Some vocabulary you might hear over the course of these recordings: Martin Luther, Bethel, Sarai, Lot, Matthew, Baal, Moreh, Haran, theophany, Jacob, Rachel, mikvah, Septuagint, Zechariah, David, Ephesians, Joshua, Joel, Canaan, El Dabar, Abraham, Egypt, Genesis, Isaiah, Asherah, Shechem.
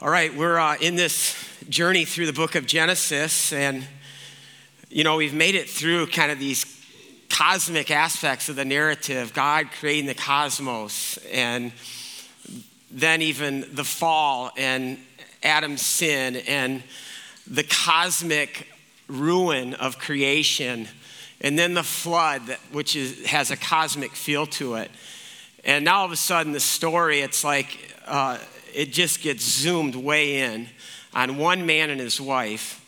All right, we're in this journey through the book of Genesis, and you know, we've made it through kind of these cosmic aspects of the narrative, God creating the cosmos, and then even the fall and Adam's sin and the cosmic ruin of creation, and then the flood, which has a cosmic feel to it. And now all of a sudden the story, it's like it just gets zoomed way in on one man and his wife.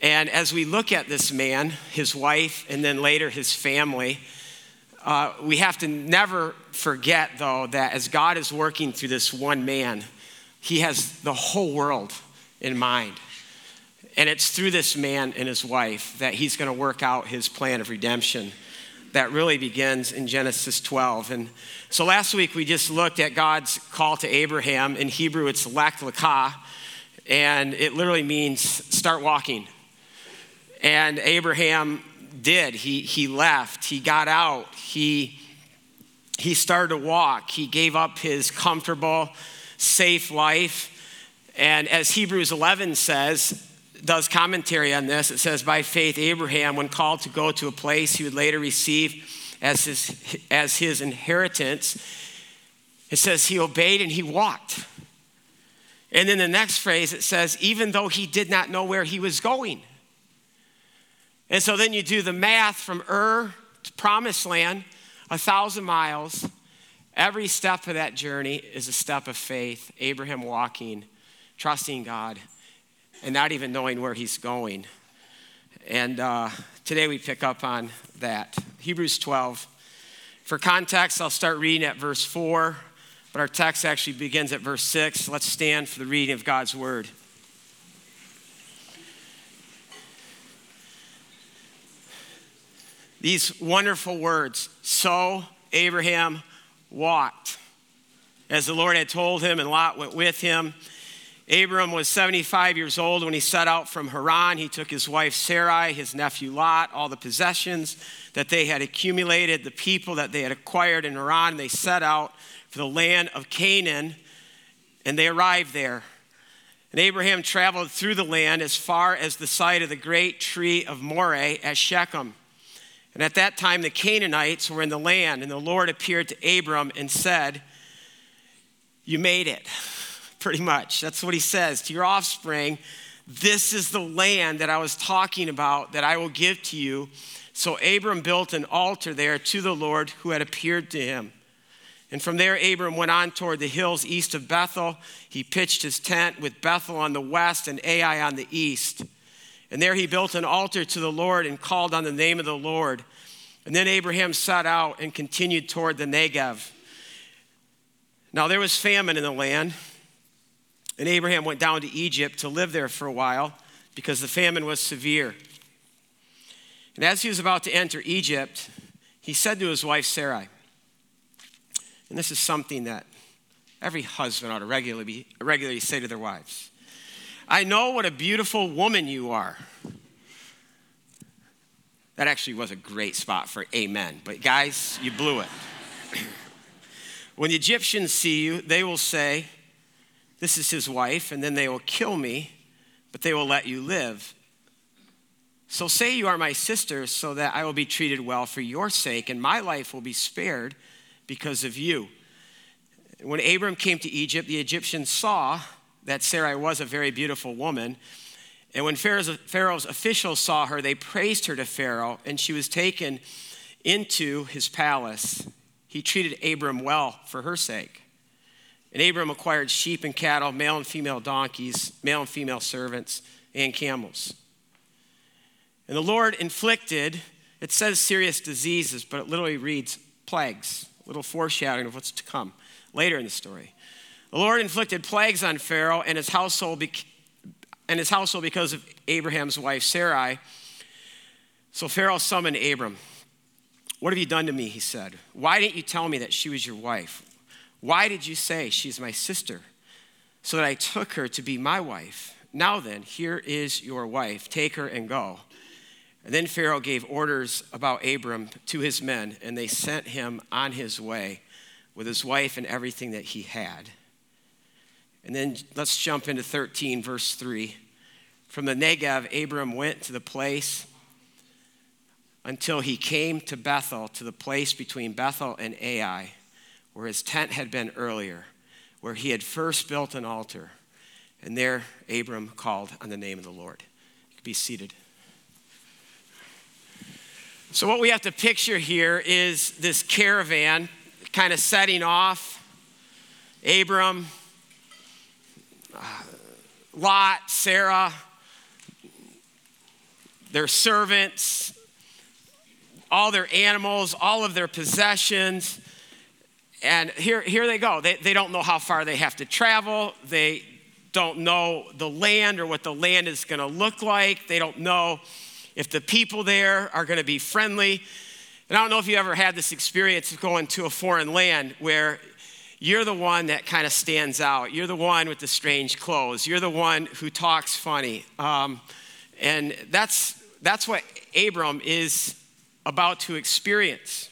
And as we look at this man, his wife, and then later his family, we have to never forget, though, that as God is working through this one man, he has the whole world in mind. And it's through this man and his wife that he's going to work out his plan of redemption that really begins in Genesis 12. And so last week we just looked at God's call to Abraham. In Hebrew, it's lech l'ka, and it literally means start walking. And Abraham did. He left. He got out. He started to walk. He gave up his comfortable, safe life. And as Hebrews 11 says, does commentary on this, it says, by faith, Abraham, when called to go to a place he would later receive as his inheritance, it says he obeyed and he walked. And then the next phrase, it says, even though he did not know where he was going. And so then you do the math from Ur to Promised Land, 1,000 miles. Every step of that journey is a step of faith. Abraham walking, trusting God, and not even knowing where he's going. And today we pick up on that. Hebrews 12. For context, I'll start reading at verse 4, but our text actually begins at verse 6. Let's stand for the reading of God's word. These wonderful words. So Abraham walked, as the Lord had told him, and Lot went with him. Abram was 75 years old when he set out from Haran. He took his wife Sarai, his nephew Lot, all the possessions that they had accumulated, the people that they had acquired in Haran. They set out for the land of Canaan, and they arrived there. And Abraham traveled through the land as far as the site of the great tree of Moreh at Shechem. And at that time the Canaanites were in the land, and the Lord appeared to Abram and said, "You made it." Pretty much. That's what he says. To your offspring, this is the land that I was talking about that I will give to you. So Abram built an altar there to the Lord who had appeared to him. And from there, Abram went on toward the hills east of Bethel. He pitched his tent with Bethel on the west and Ai on the east. And there he built an altar to the Lord and called on the name of the Lord. And then Abraham set out and continued toward the Negev. Now there was famine in the land. And Abraham went down to Egypt to live there for a while because the famine was severe. And as he was about to enter Egypt, he said to his wife Sarai, and this is something that every husband ought to regularly say to their wives, "I know what a beautiful woman you are." That actually was a great spot for amen, but guys, you blew it. "When the Egyptians see you, they will say, 'This is his wife,' and then they will kill me, but they will let you live. So say you are my sister, so that I will be treated well for your sake, and my life will be spared because of you." When Abram came to Egypt, the Egyptians saw that Sarai was a very beautiful woman. And when Pharaoh's officials saw her, they praised her to Pharaoh, and she was taken into his palace. He treated Abram well for her sake. And Abram acquired sheep and cattle, male and female donkeys, male and female servants, and camels. And the Lord inflicted, it says serious diseases, but it literally reads plagues, a little foreshadowing of what's to come later in the story. The Lord inflicted plagues on Pharaoh and his household because of Abraham's wife Sarai. So Pharaoh summoned Abram. "What have you done to me?" he said. "Why didn't you tell me that she was your wife? Why did you say she's my sister, so that I took her to be my wife? Now then, here is your wife. Take her and go." And then Pharaoh gave orders about Abram to his men, and they sent him on his way with his wife and everything that he had. And then let's jump into 13, verse 3. From the Negev, Abram went to the place until he came to Bethel, to the place between Bethel and Ai, where his tent had been earlier, where he had first built an altar. And there Abram called on the name of the Lord. You can be seated. So what we have to picture here is this caravan kind of setting off. Abram, Lot, Sarah, their servants, all their animals, all of their possessions. And here they go. They don't know how far they have to travel. They don't know the land or what the land is going to look like. They don't know if the people there are going to be friendly. And I don't know if you ever had this experience of going to a foreign land where you're the one that kind of stands out. You're the one with the strange clothes. You're the one who talks funny. And that's what Abram is about to experience.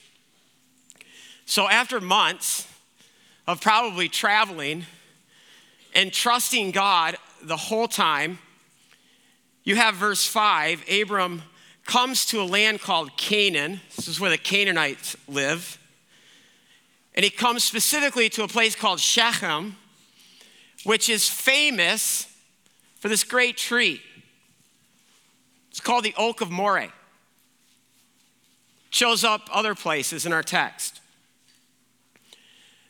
So after months of probably traveling and trusting God the whole time, you have verse 5. Abram comes to a land called Canaan. This is where the Canaanites live. And he comes specifically to a place called Shechem, which is famous for this great tree. It's called the Oak of Moreh. Shows up other places in our text.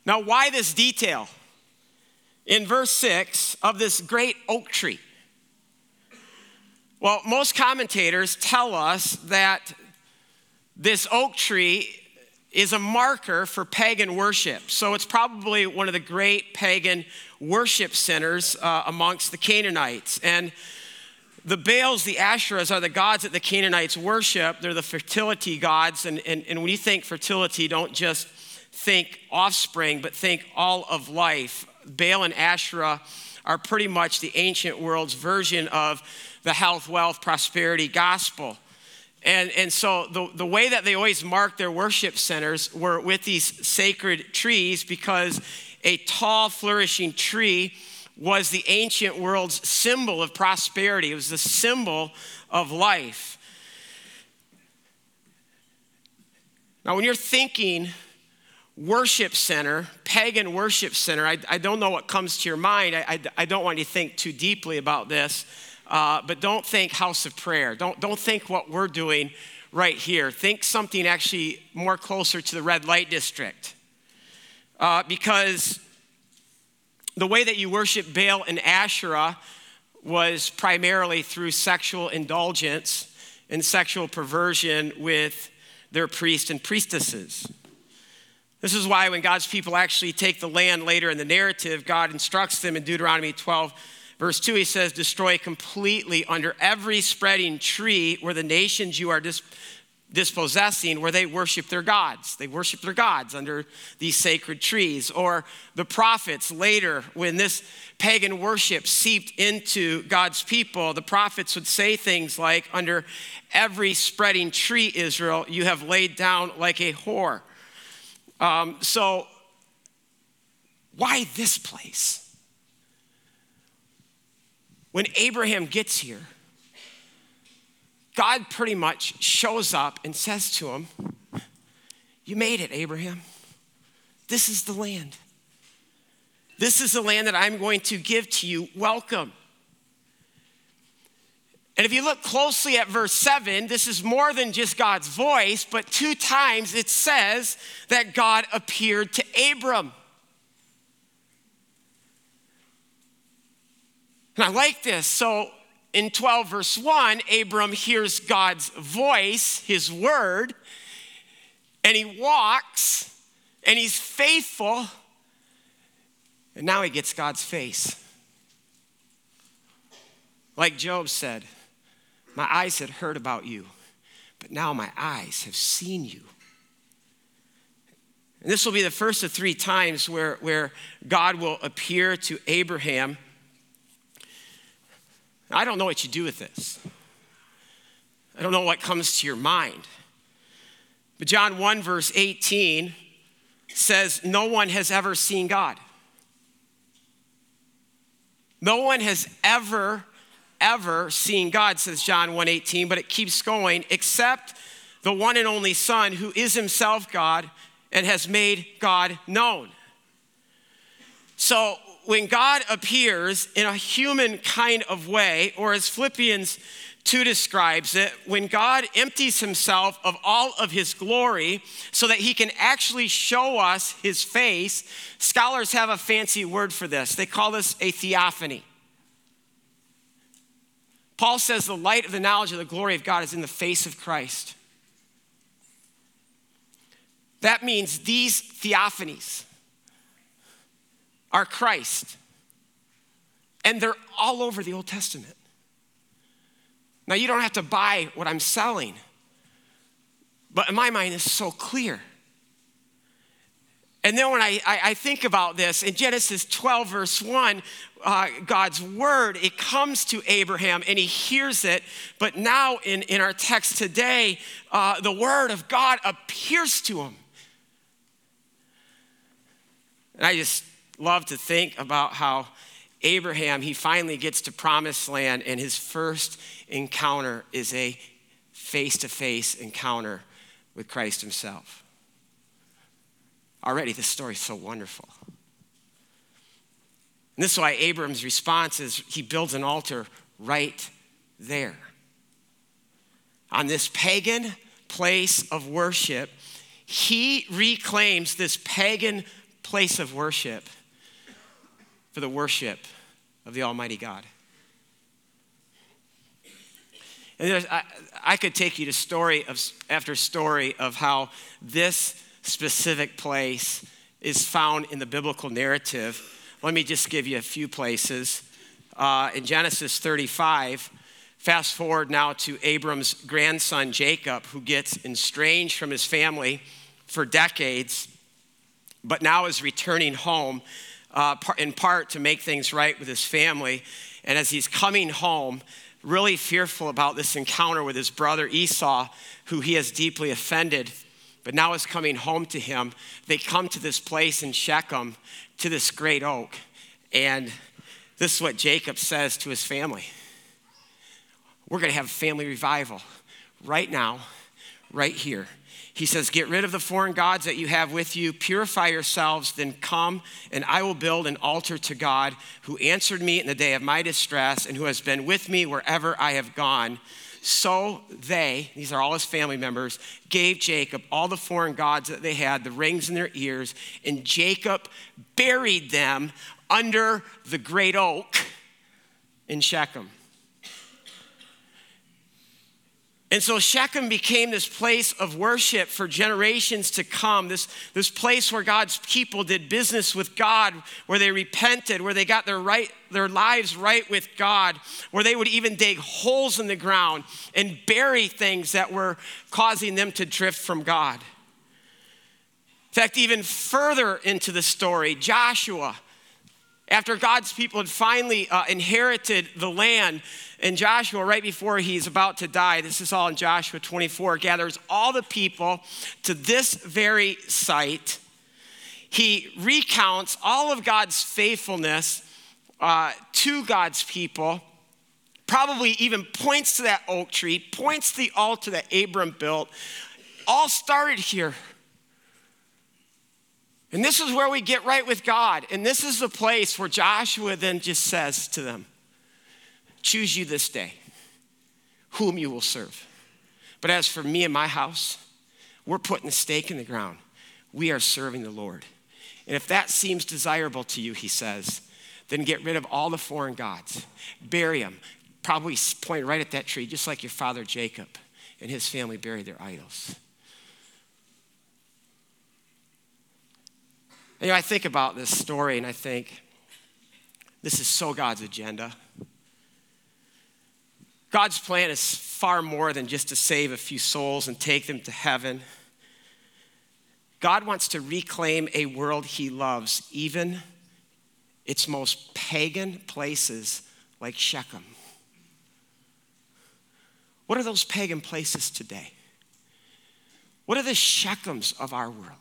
Now, why this detail? In verse 6 of this great oak tree. Well, most commentators tell us that this oak tree is a marker for pagan worship. So it's probably one of the great pagan worship centers amongst the Canaanites. And the Baals, the Asherahs, are the gods that the Canaanites worship. They're the fertility gods. And when you think fertility, don't just think offspring, but think all of life. Baal and Asherah are pretty much the ancient world's version of the health, wealth, prosperity gospel. And so the way that they always marked their worship centers were with these sacred trees, because a tall, flourishing tree was the ancient world's symbol of prosperity. It was the symbol of life. Now, when you're thinking worship center, pagan worship center, I don't know what comes to your mind. I don't want you to think too deeply about this, but don't think house of prayer. Don't think what we're doing right here. Think something actually more closer to the red light district, because the way that you worship Baal and Asherah was primarily through sexual indulgence and sexual perversion with their priests and priestesses. This is why when God's people actually take the land later in the narrative, God instructs them in Deuteronomy 12, verse 2, he says, "Destroy completely under every spreading tree where the nations you are dispossessing, where they worship their gods." They worship their gods under these sacred trees. Or the prophets later, when this pagan worship seeped into God's people, the prophets would say things like, "Under every spreading tree, Israel, you have laid down like a whore." So why this place? When Abraham gets here, God pretty much shows up and says to him, "You made it, Abraham. This is the land. This is the land that I'm going to give to you. Welcome." And if you look closely at verse 7, this is more than just God's voice, but two times it says that God appeared to Abram. And I like this. So in 12 verse 1, Abram hears God's voice, his word, and he walks, and he's faithful, and now he gets God's face. Like Job said, "My eyes had heard about you, but now my eyes have seen you." And this will be the first of three times where God will appear to Abraham. I don't know what you do with this. I don't know what comes to your mind. But John 1 verse 18 says, "No one has ever seen God." No one has ever seen God, says John 1:18, but it keeps going, except the one and only Son, who is himself God and has made God known. So when God appears in a human kind of way, or as Philippians 2 describes it, when God empties himself of all of his glory so that he can actually show us his face, scholars have a fancy word for this. They call this a theophany. Paul says the light of the knowledge of the glory of God is in the face of Christ. That means these theophanies are Christ. And they're all over the Old Testament. Now, you don't have to buy what I'm selling, but in my mind, it's so clear. And then when I think about this, in Genesis 12, verse 1, God's word, it comes to Abraham and he hears it. But now in our text today, the word of God appears to him. And I just love to think about how Abraham, he finally gets to promised land, and his first encounter is a face-to-face encounter with Christ himself. Already, this story is so wonderful. And this is why Abraham's response is he builds an altar right there. On this pagan place of worship, he reclaims this pagan place of worship for the worship of the Almighty God. And I could take you to story after story of how this specific place is found in the biblical narrative. Let me just give you a few places. In Genesis 35, fast forward now to Abram's grandson Jacob, who gets estranged from his family for decades, but now is returning home in part to make things right with his family. And as he's coming home, really fearful about this encounter with his brother Esau, who he has deeply offended, but now is coming home to him. They come to this place in Shechem, to this great oak. And this is what Jacob says to his family. We're going to have a family revival right now, right here. He says, get rid of the foreign gods that you have with you, purify yourselves, then come, and I will build an altar to God who answered me in the day of my distress and who has been with me wherever I have gone. So these are all his family members, gave Jacob all the foreign gods that they had, the rings in their ears, and Jacob buried them under the great oak in Shechem. And so Shechem became this place of worship for generations to come, this place where God's people did business with God, where they repented, where they got their lives right with God, where they would even dig holes in the ground and bury things that were causing them to drift from God. In fact, even further into the story, Joshua, after God's people had finally inherited the land, and Joshua, right before he's about to die, this is all in Joshua 24, gathers all the people to this very site. He recounts all of God's faithfulness to God's people, probably even points to that oak tree, points to the altar that Abram built. All started here. And this is where we get right with God. And this is the place where Joshua then just says to them, choose you this day whom you will serve. But as for me and my house, we're putting a stake in the ground. We are serving the Lord. And if that seems desirable to you, he says, then get rid of all the foreign gods. Bury them. Probably point right at that tree, just like your father Jacob and his family buried their idols. You know, I think about this story and I think, this is so God's agenda. God's plan is far more than just to save a few souls and take them to heaven. God wants to reclaim a world he loves, even its most pagan places like Shechem. What are those pagan places today? What are the Shechems of our world?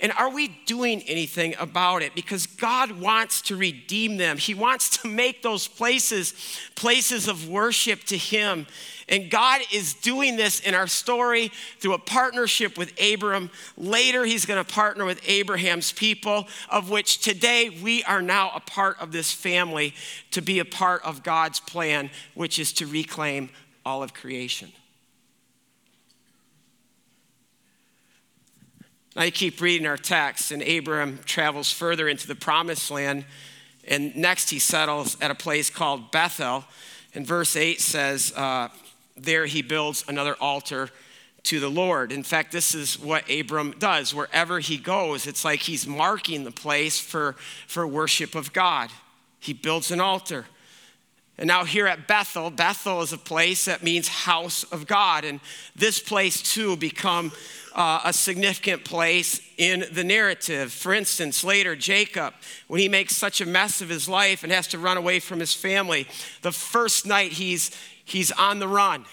And are we doing anything about it? Because God wants to redeem them. He wants to make those places of worship to him. And God is doing this in our story through a partnership with Abram. Later, he's going to partner with Abraham's people, of which today we are now a part of this family to be a part of God's plan, which is to reclaim all of creation. Now you keep reading our text, and Abram travels further into the promised land, and next he settles at a place called Bethel. And verse 8 says, there he builds another altar to the Lord. In fact, this is what Abram does. Wherever he goes, it's like he's marking the place for worship of God. He builds an altar. And now here at Bethel, Bethel is a place that means house of God. And this place too become a significant place in the narrative. For instance, later Jacob, when he makes such a mess of his life and has to run away from his family, the first night he's on the run,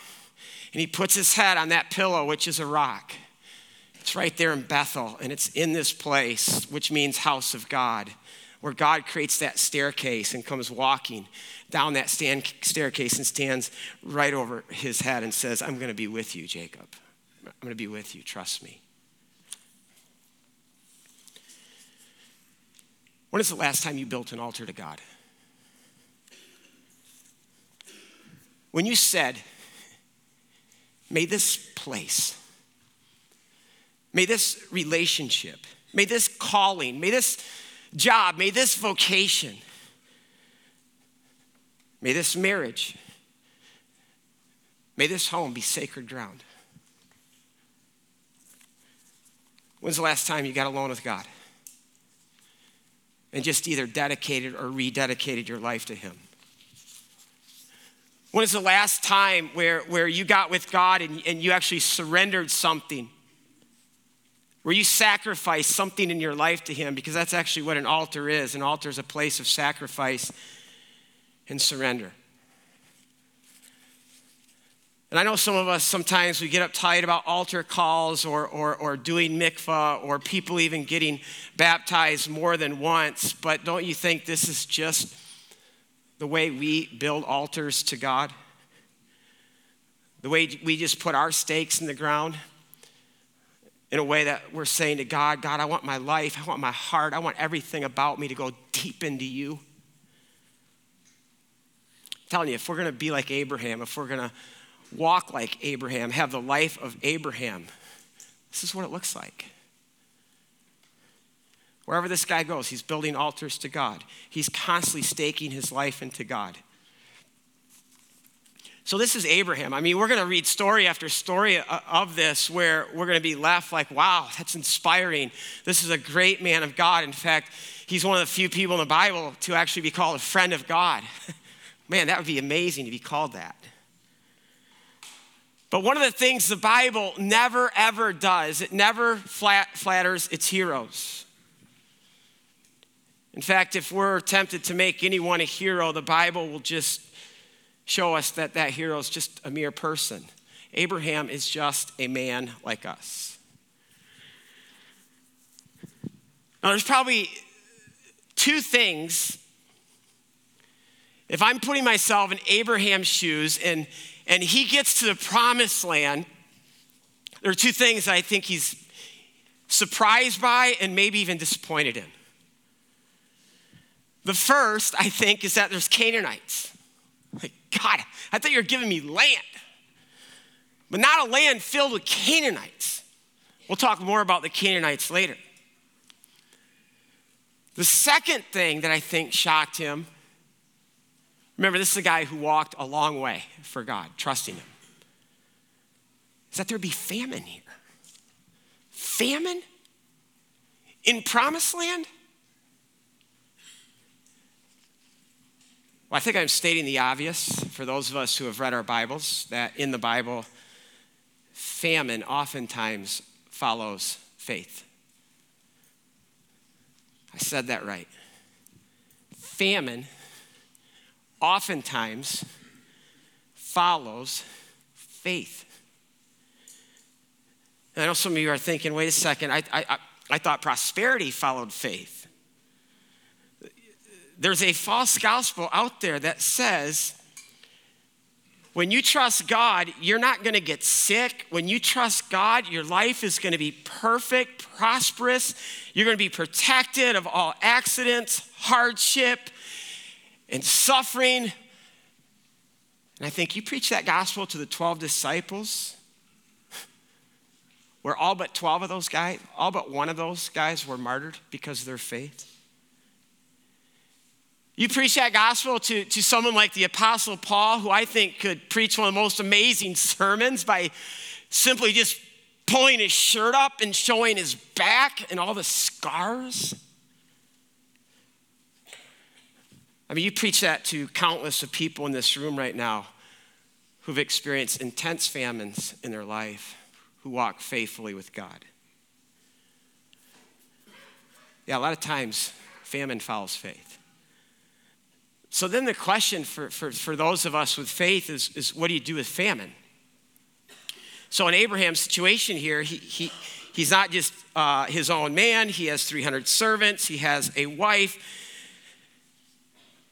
and he puts his head on that pillow, which is a rock. It's right there in Bethel, and it's in this place, which means house of God, where God creates that staircase and comes walking down that staircase and stands right over his head and says, I'm going to be with you, Jacob. I'm going to be with you. Trust me. When is the last time you built an altar to God? When you said, may this place, may this relationship, may this calling, may this job, may this vocation, may this marriage, may this home be sacred ground. When's the last time you got alone with God and just either dedicated or rededicated your life to him? When is the last time where you got with God and you actually surrendered something? Where you sacrificed something in your life to him? Because that's actually what an altar is. An altar is a place of sacrifice and surrender. And I know some of us, sometimes we get uptight about altar calls or doing mikvah or people even getting baptized more than once. But don't you think this is just the way we build altars to God? The way we just put our stakes in the ground in a way that we're saying to God, God, I want my life, I want my heart, I want everything about me to go deep into you. I'm telling you, if we're going to be like Abraham, if we're going to walk like Abraham, have the life of Abraham, this is what it looks like. Wherever this guy goes, he's building altars to God. He's constantly staking his life into God. So this is Abraham. I mean, we're going to read story after story of this where we're going to be left like, wow, that's inspiring. This is a great man of God. In fact, he's one of the few people in the Bible to actually be called a friend of God. Man, that would be amazing to be called that. But one of the things the Bible never, ever does, it never flatters its heroes. In fact, if we're tempted to make anyone a hero, the Bible will just show us that hero is just a mere person. Abraham is just a man like us. Now, there's probably two things. If I'm putting myself in Abraham's shoes and he gets to the promised land, there are two things I think he's surprised by and maybe even disappointed in. The first, I think, is that there's Canaanites. Like, God, I thought you were giving me land, but not a land filled with Canaanites. We'll talk more about the Canaanites later. The second thing that I think shocked him, remember, this is a guy who walked a long way for God, trusting him, is that there'd be famine here. Famine? In promised land? Well, I think I'm stating the obvious for those of us who have read our Bibles, that in the Bible, famine oftentimes follows faith. I said that right. Famine oftentimes follows faith. And I know some of you are thinking, wait a second, I I thought prosperity followed faith. There's a false gospel out there that says, when you trust God, you're not going to get sick. When you trust God, your life is going to be perfect, prosperous. You're going to be protected of all accidents, hardship, and suffering. And I think you preach that gospel to the 12 disciples, where all but one of those guys were martyred because of their faith. You preach that gospel to someone like the Apostle Paul, who I think could preach one of the most amazing sermons by simply just pulling his shirt up and showing his back and all the scars. I mean, you preach that to countless of people in this room right now who've experienced intense famines in their life, who walk faithfully with God. Yeah, a lot of times famine follows faith. So then the question for those of us with faith is what do you do with famine? So in Abraham's situation here, he's not just his own man. He has 300 servants. He has a wife.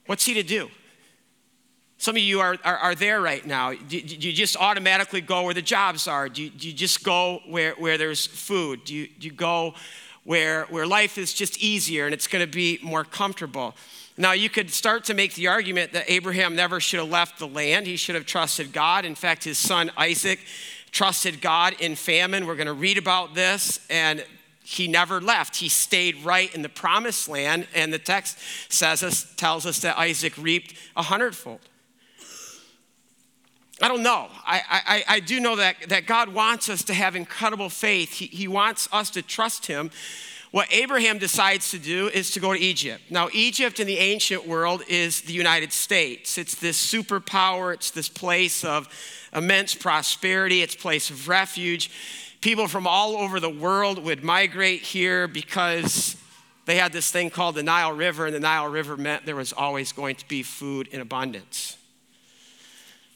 What's he to do? Some of you are there right now. Do you just automatically go where the jobs are? Do you just go where there's food? Do you go where life is just easier and it's going to be more comfortable? Now, you could start to make the argument that Abraham never should have left the land. He should have trusted God. In fact, his son Isaac trusted God in famine. We're going to read about this. And he never left. He stayed right in the promised land. And the text tells us that Isaac reaped 100-fold. I don't know. I do know that God wants us to have incredible faith. He wants us to trust him. What Abraham decides to do is to go to Egypt. Now, Egypt in the ancient world is the United States. It's this superpower. It's this place of immense prosperity. It's a place of refuge. People from all over the world would migrate here because they had this thing called the Nile River, and the Nile River meant there was always going to be food in abundance.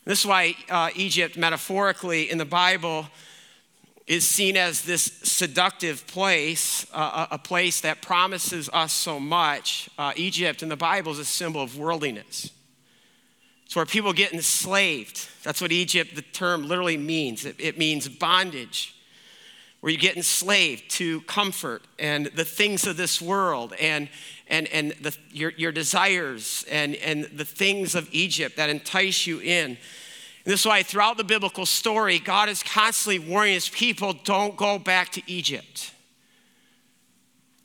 This is why Egypt, metaphorically, in the Bible is seen as this seductive place, a place that promises us so much. Egypt in the Bible is a symbol of worldliness. It's where people get enslaved. That's what Egypt, the term literally means. It means bondage, where you get enslaved to comfort and the things of this world and your desires and the things of Egypt that entice you in. And this is why throughout the biblical story, God is constantly warning his people, don't go back to Egypt.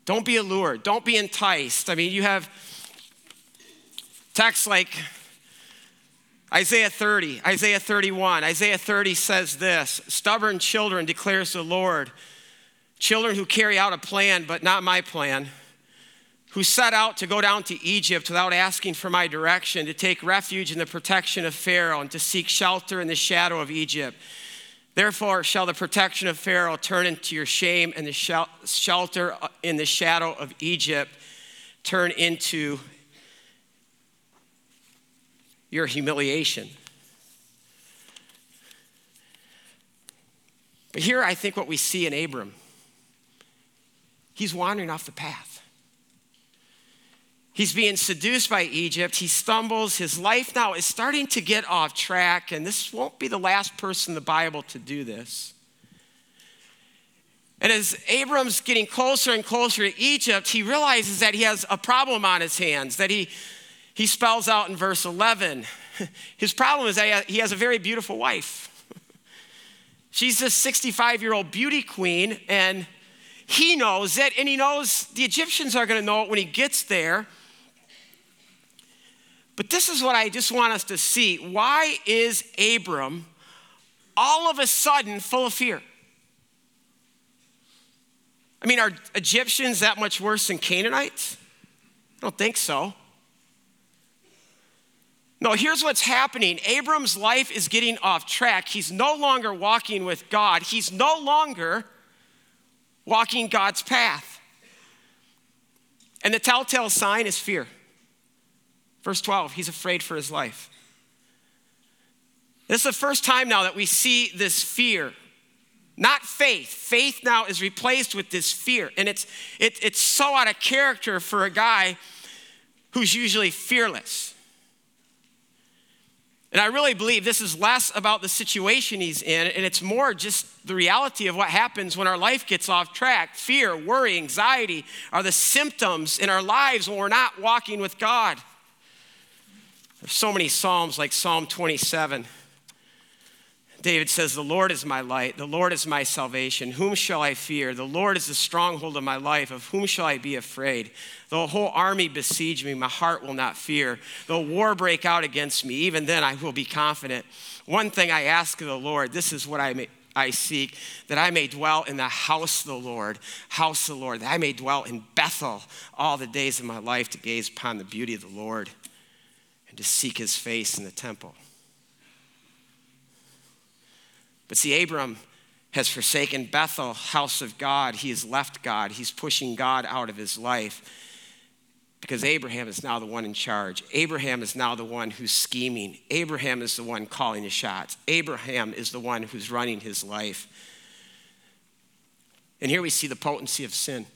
Don't be allured. Don't be enticed. I mean, you have texts like Isaiah 30, Isaiah 31. Isaiah 30 says this, stubborn children, declares the Lord, children who carry out a plan, but not my plan, who set out to go down to Egypt without asking for my direction, to take refuge in the protection of Pharaoh and to seek shelter in the shadow of Egypt. Therefore shall the protection of Pharaoh turn into your shame, and the shelter in the shadow of Egypt turn into your humiliation. But here I think what we see in Abram, he's wandering off the path. He's being seduced by Egypt. He stumbles. His life now is starting to get off track, and this won't be the last person in the Bible to do this. And as Abram's getting closer and closer to Egypt, he realizes that he has a problem on his hands, that he spells out in verse 11. His problem is that he has a very beautiful wife. She's this 65-year-old beauty queen, and he knows it, and he knows the Egyptians are going to know it when he gets there. But this is what I just want us to see. Why is Abram all of a sudden full of fear? I mean, are Egyptians that much worse than Canaanites? I don't think so. No, here's what's happening. Abram's life is getting off track. He's no longer walking with God. He's no longer walking God's path. And the telltale sign is fear. Verse 12, he's afraid for his life. This is the first time now that we see this fear. Not faith. Faith now is replaced with this fear. And it's so out of character for a guy who's usually fearless. And I really believe this is less about the situation he's in, and it's more just the reality of what happens when our life gets off track. Fear, worry, anxiety are the symptoms in our lives when we're not walking with God. There's so many Psalms, like Psalm 27. David says, "The Lord is my light, the Lord is my salvation. Whom shall I fear? The Lord is the stronghold of my life. Of whom shall I be afraid? Though a whole army besiege me, my heart will not fear. Though war break out against me, even then I will be confident. One thing I ask of the Lord, this is what I seek, that I may dwell in the house of the Lord, that I may dwell in Bethel all the days of my life, to gaze upon the beauty of the Lord and to seek his face in the temple." But see, Abram has forsaken Bethel, house of God. He has left God. He's pushing God out of his life because Abraham is now the one in charge. Abraham is now the one who's scheming. Abraham is the one calling the shots. Abraham is the one who's running his life. And here we see the potency of sin.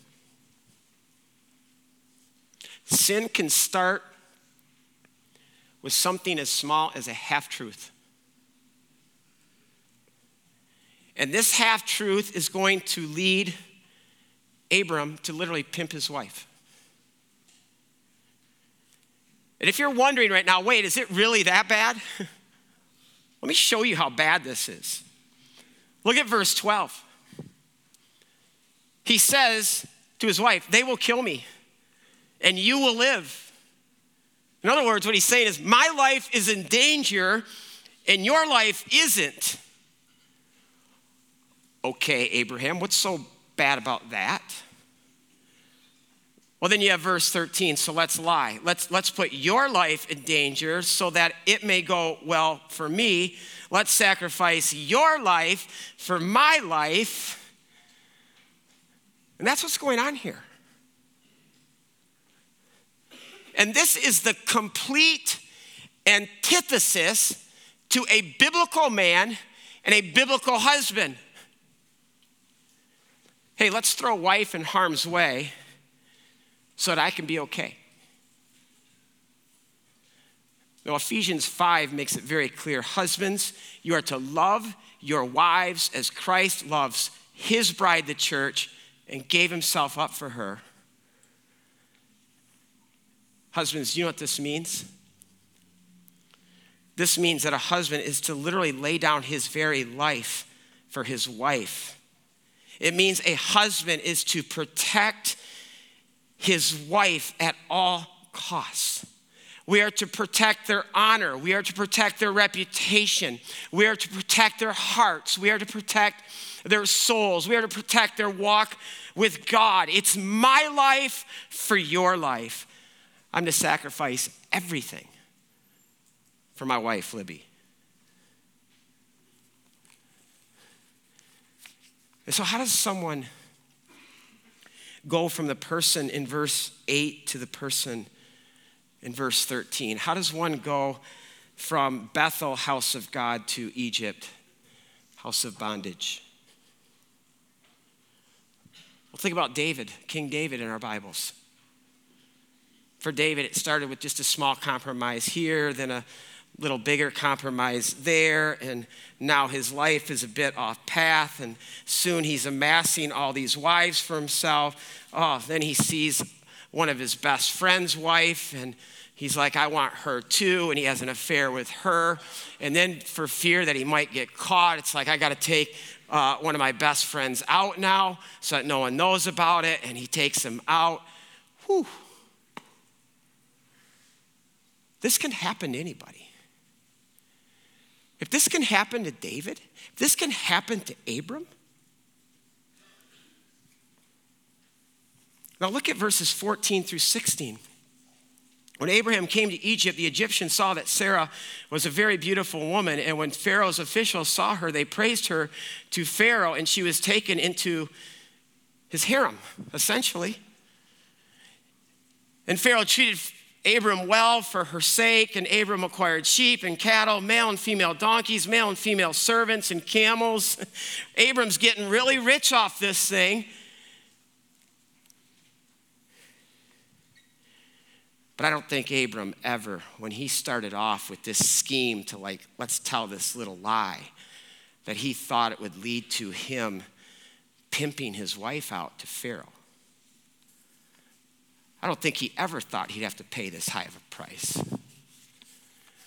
Sin can start with something as small as a half-truth. And this half-truth is going to lead Abram to literally pimp his wife. And if you're wondering right now, wait, is it really that bad? Let me show you how bad this is. Look at verse 12. He says to his wife, "They will kill me, and you will live." In other words, what he's saying is, my life is in danger, and your life isn't. Okay, Abraham, what's so bad about that? Well, then you have verse 13, so let's lie. Let's put your life in danger so that it may go well for me. Let's sacrifice your life for my life. And that's what's going on here. And this is the complete antithesis to a biblical man and a biblical husband. Hey, let's throw wife in harm's way so that I can be okay. Now, Ephesians 5 makes it very clear. Husbands, you are to love your wives as Christ loves his bride, the church, and gave himself up for her. Husbands, you know what this means? This means that a husband is to literally lay down his very life for his wife. It means a husband is to protect his wife at all costs. We are to protect their honor. We are to protect their reputation. We are to protect their hearts. We are to protect their souls. We are to protect their walk with God. It's my life for your life. I'm to sacrifice everything for my wife, Libby. And so how does someone go from the person in verse 8 to the person in verse 13? How does one go from Bethel, house of God, to Egypt, house of bondage? Well, think about David, King David in our Bibles. For David, it started with just a small compromise here, then a little bigger compromise there, and now his life is a bit off path, and soon he's amassing all these wives for himself. Oh, then he sees one of his best friend's wife, and he's like, I want her too, and he has an affair with her. And then for fear that he might get caught, it's like, I got to take one of my best friends out now so that no one knows about it, and he takes him out. Whew. This can happen to anybody. If this can happen to David, if this can happen to Abram. Now look at verses 14 through 16. When Abraham came to Egypt, the Egyptians saw that Sarah was a very beautiful woman, and when Pharaoh's officials saw her, they praised her to Pharaoh, and she was taken into his harem, essentially. And Pharaoh treated Abram well for her sake, and Abram acquired sheep and cattle, male and female donkeys, male and female servants and camels. Abram's getting really rich off this thing. But I don't think Abram ever, when he started off with this scheme to let's tell this little lie, that he thought it would lead to him pimping his wife out to Pharaoh. I don't think he ever thought he'd have to pay this high of a price. And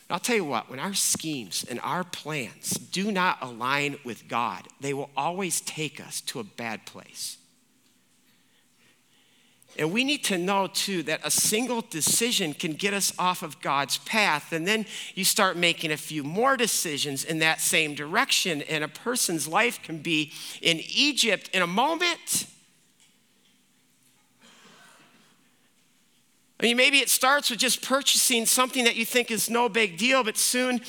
I'll tell you what, when our schemes and our plans do not align with God, they will always take us to a bad place. And we need to know, too, that a single decision can get us off of God's path. And then you start making a few more decisions in that same direction. And a person's life can be in Egypt in a moment. I mean, maybe it starts with just purchasing something that you think is no big deal, but soon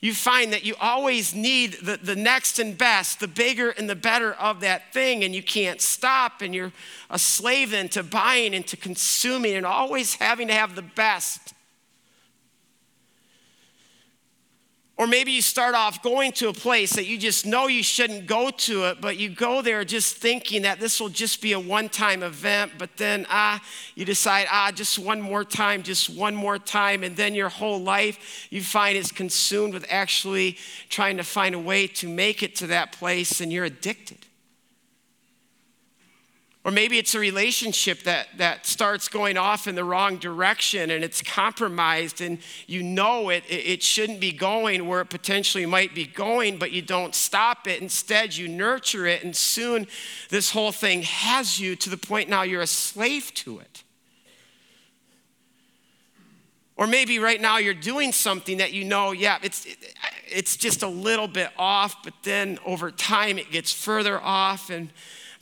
you find that you always need the next and best, the bigger and the better of that thing, and you can't stop, and you're a slave then to buying and to consuming and always having to have the best. Or maybe you start off going to a place that you just know you shouldn't go to it, but you go there just thinking that this will just be a one-time event, but then you decide, just one more time, and then your whole life you find is consumed with actually trying to find a way to make it to that place, and you're addicted. Or maybe it's a relationship that starts going off in the wrong direction and it's compromised, and you know it shouldn't be going where it potentially might be going, but you don't stop it. Instead, you nurture it, and soon this whole thing has you to the point now you're a slave to it. Or maybe right now you're doing something that you know, it's just a little bit off, but then over time it gets further off,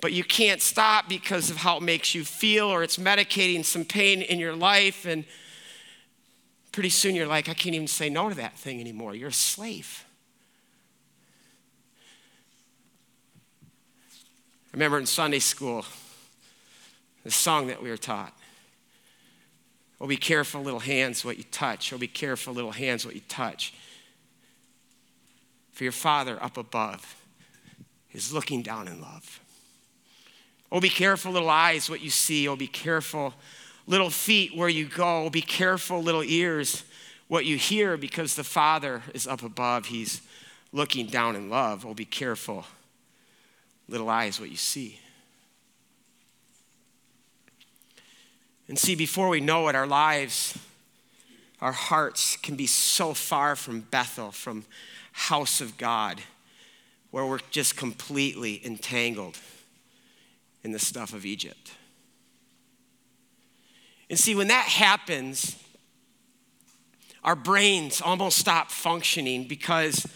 but you can't stop because of how it makes you feel, or it's medicating some pain in your life, and pretty soon you're like, I can't even say no to that thing anymore. You're a slave. I remember in Sunday school, the song that we were taught, oh, be careful, little hands, what you touch. Oh, be careful, little hands, what you touch. For your Father up above is looking down in love. Oh, be careful, little eyes, what you see. Oh, be careful, little feet, where you go. Oh, be careful, little ears, what you hear, because the Father is up above. He's looking down in love. Oh, be careful, little eyes, what you see. And see, before we know it, our lives, our hearts can be so far from Bethel, from house of God, where we're just completely entangled in the stuff of Egypt. And see, when that happens, our brains almost stop functioning, because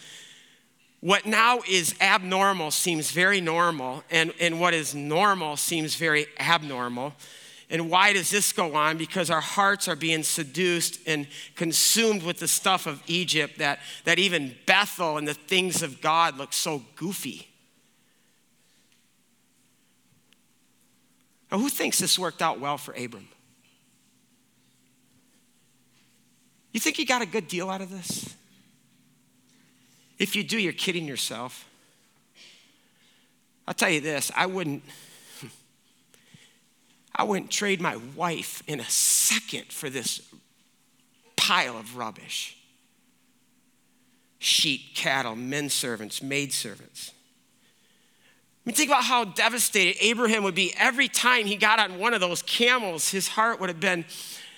what now is abnormal seems very normal, and what is normal seems very abnormal. And why does this go on? Because our hearts are being seduced and consumed with the stuff of Egypt, that even Bethel and the things of God look so goofy. Now, who thinks this worked out well for Abram? You think he got a good deal out of this? If you do, you're kidding yourself. I'll tell you this, I wouldn't trade my wife in a second for this pile of rubbish. Sheep, cattle, men servants, maid servants. I mean, think about how devastated Abraham would be every time he got on one of those camels. His heart would have been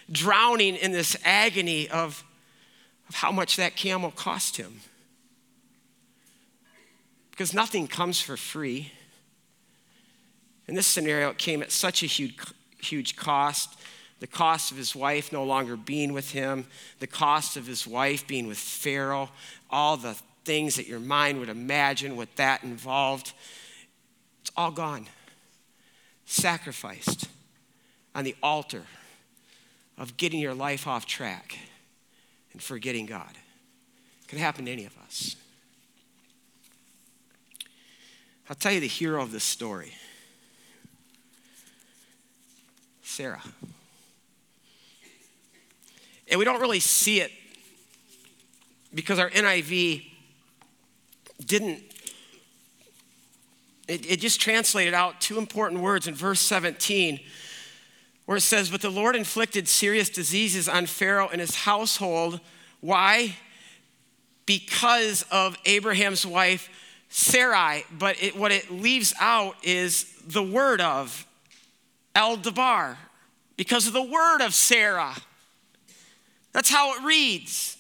drowning in this agony of how much that camel cost him. Because nothing comes for free. In this scenario, it came at such a huge cost. The cost of his wife no longer being with him, the cost of his wife being with Pharaoh, all the things that your mind would imagine what that involved. It's all gone, sacrificed on the altar of getting your life off track and forgetting God. It could happen to any of us. I'll tell you the hero of this story, Sarah. And we don't really see it because our NIV didn't. It just translated out two important words in verse 17 where it says, but the Lord inflicted serious diseases on Pharaoh and his household. Why? Because of Abraham's wife, Sarai. But what it leaves out is the word of El Dabar, because of the word of Sarah. That's how it reads.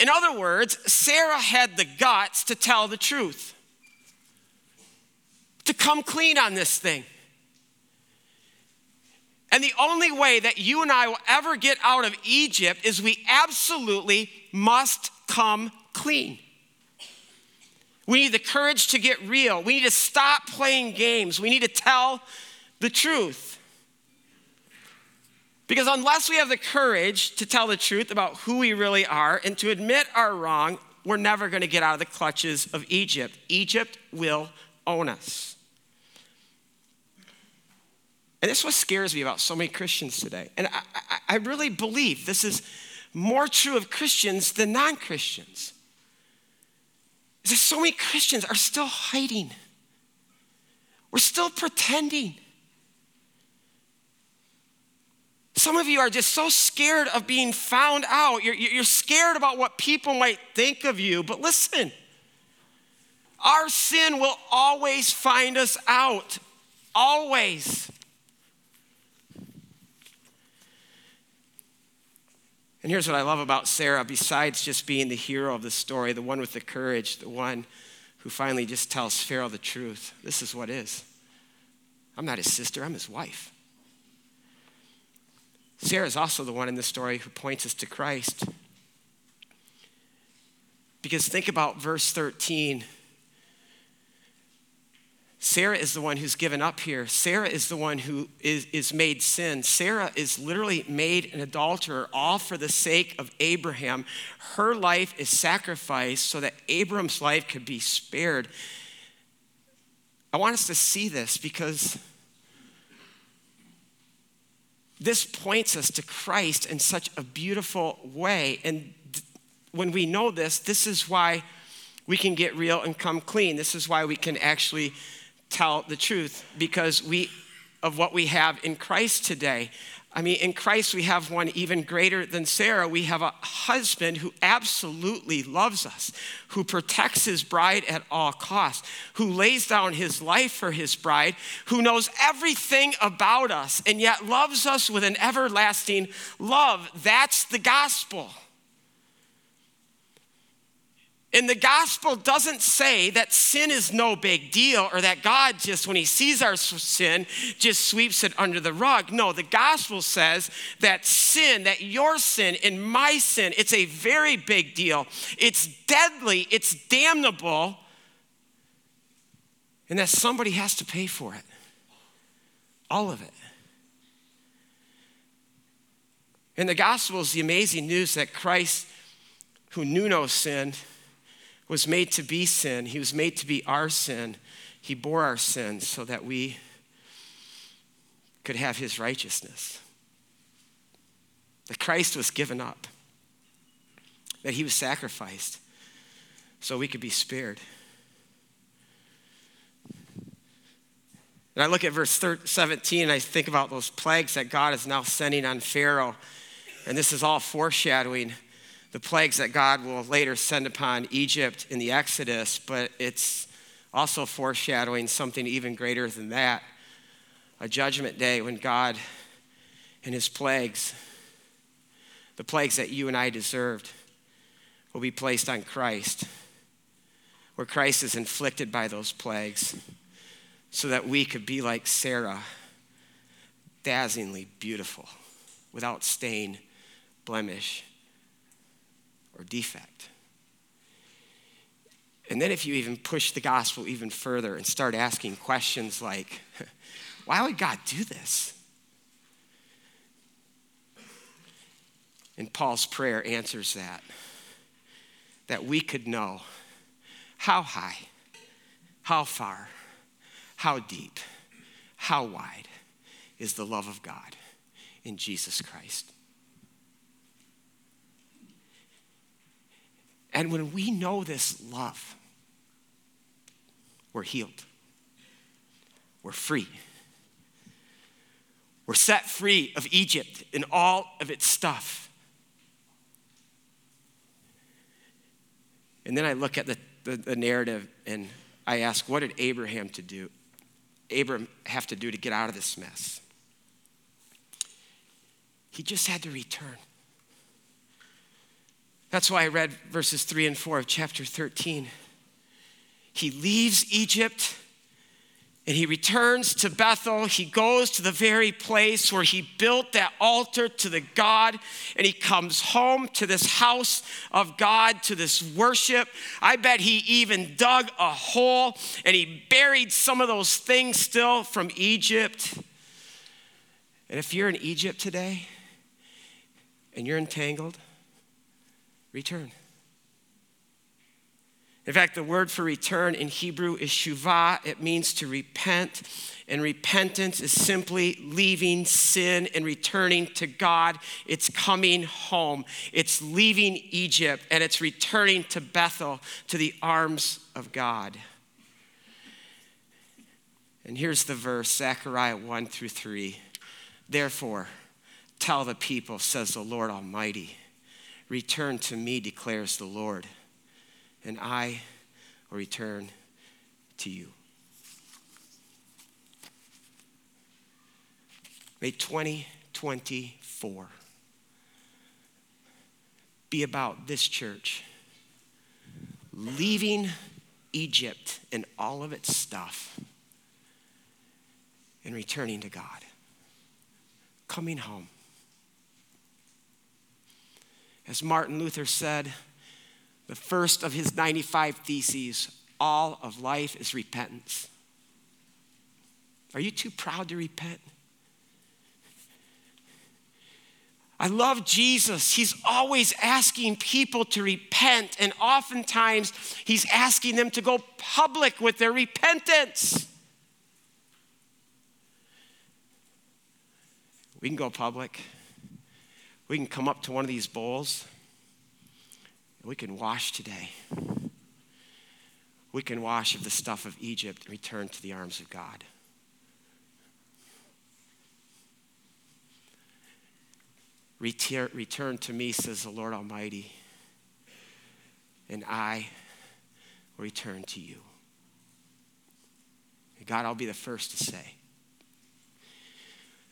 In other words, Sarah had the guts to tell the truth, to come clean on this thing. And the only way that you and I will ever get out of Egypt is we absolutely must come clean. We need the courage to get real. We need to stop playing games. We need to tell the truth. Because unless we have the courage to tell the truth about who we really are and to admit our wrong, we're never going to get out of the clutches of Egypt. Egypt will own us. And this is what scares me about so many Christians today. And I really believe this is more true of Christians than non-Christians. Is that so many Christians are still hiding. We're still pretending. Some of you are just so scared of being found out. You're scared about what people might think of you. But listen, our sin will always find us out. Always. And here's what I love about Sarah, besides just being the hero of the story, the one with the courage, the one who finally just tells Pharaoh the truth. This is what is. I'm not his sister, I'm his wife. Sarah is also the one in this story who points us to Christ. Because think about verse 13. Sarah is the one who's given up here. Sarah is the one who is made sin. Sarah is literally made an adulterer, all for the sake of Abraham. Her life is sacrificed so that Abram's life could be spared. I want us to see this because this points us to Christ in such a beautiful way. And when we know this, this is why we can get real and come clean. This is why we can actually tell the truth, because of what we have in Christ today. I mean, in Christ, we have one even greater than Sarah. We have a husband who absolutely loves us, who protects his bride at all costs, who lays down his life for his bride, who knows everything about us and yet loves us with an everlasting love. That's the gospel. And the gospel doesn't say that sin is no big deal or that God just, when he sees our sin, just sweeps it under the rug. No, the gospel says that sin, that your sin and my sin, it's a very big deal. It's deadly, it's damnable, and that somebody has to pay for it. All of it. And the gospel is the amazing news that Christ, who knew no sin, was made to be sin. He was made to be our sin. He bore our sins so that we could have his righteousness. That Christ was given up. That he was sacrificed so we could be spared. And I look at verse 17 and I think about those plagues that God is now sending on Pharaoh. And this is all foreshadowing the plagues that God will later send upon Egypt in the Exodus, but it's also foreshadowing something even greater than that, a judgment day when God and his plagues, the plagues that you and I deserved, will be placed on Christ, where Christ is inflicted by those plagues so that we could be like Sarah, dazzlingly beautiful, without stain, blemish, or defect. And then if you even push the gospel even further and start asking questions like, why would God do this? And Paul's prayer answers that we could know how high, how far, how deep, how wide is the love of God in Jesus Christ. And when we know this love, we're healed. We're free. We're set free of Egypt and all of its stuff. And then I look at the narrative and I ask, what did Abraham have to do to get out of this mess? He just had to return. That's why I read verses 3 and 4 of chapter 13. He leaves Egypt and he returns to Bethel. He goes to the very place where he built that altar to the God, and he comes home to this house of God, to this worship. I bet he even dug a hole and he buried some of those things still from Egypt. And if you're in Egypt today and you're entangled, return. In fact, the word for return in Hebrew is shuvah. It means to repent. And repentance is simply leaving sin and returning to God. It's coming home. It's leaving Egypt, and it's returning to Bethel, to the arms of God. And here's the verse, Zechariah 1-3. Therefore, tell the people, says the Lord Almighty, return to me, declares the Lord, and I will return to you. May 2024 be about this church leaving Egypt and all of its stuff and returning to God, coming home. As Martin Luther said, the first of his 95 theses, all of life is repentance. Are you too proud to repent? I love Jesus. He's always asking people to repent, and oftentimes he's asking them to go public with their repentance. We can go public. We can come up to one of these bowls. We can wash today. We can wash of the stuff of Egypt and return to the arms of God. Return to me, says the Lord Almighty, and I will return to you. And God, I'll be the first to say,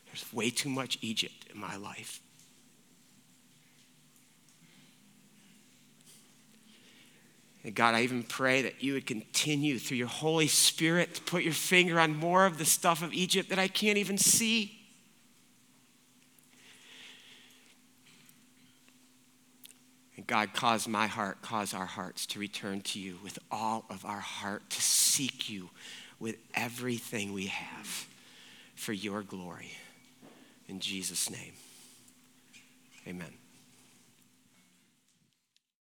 there's way too much Egypt in my life. And God, I even pray that you would continue through your Holy Spirit to put your finger on more of the stuff of Egypt that I can't even see. And God, cause our hearts to return to you with all of our heart, to seek you with everything we have for your glory. In Jesus' name, amen.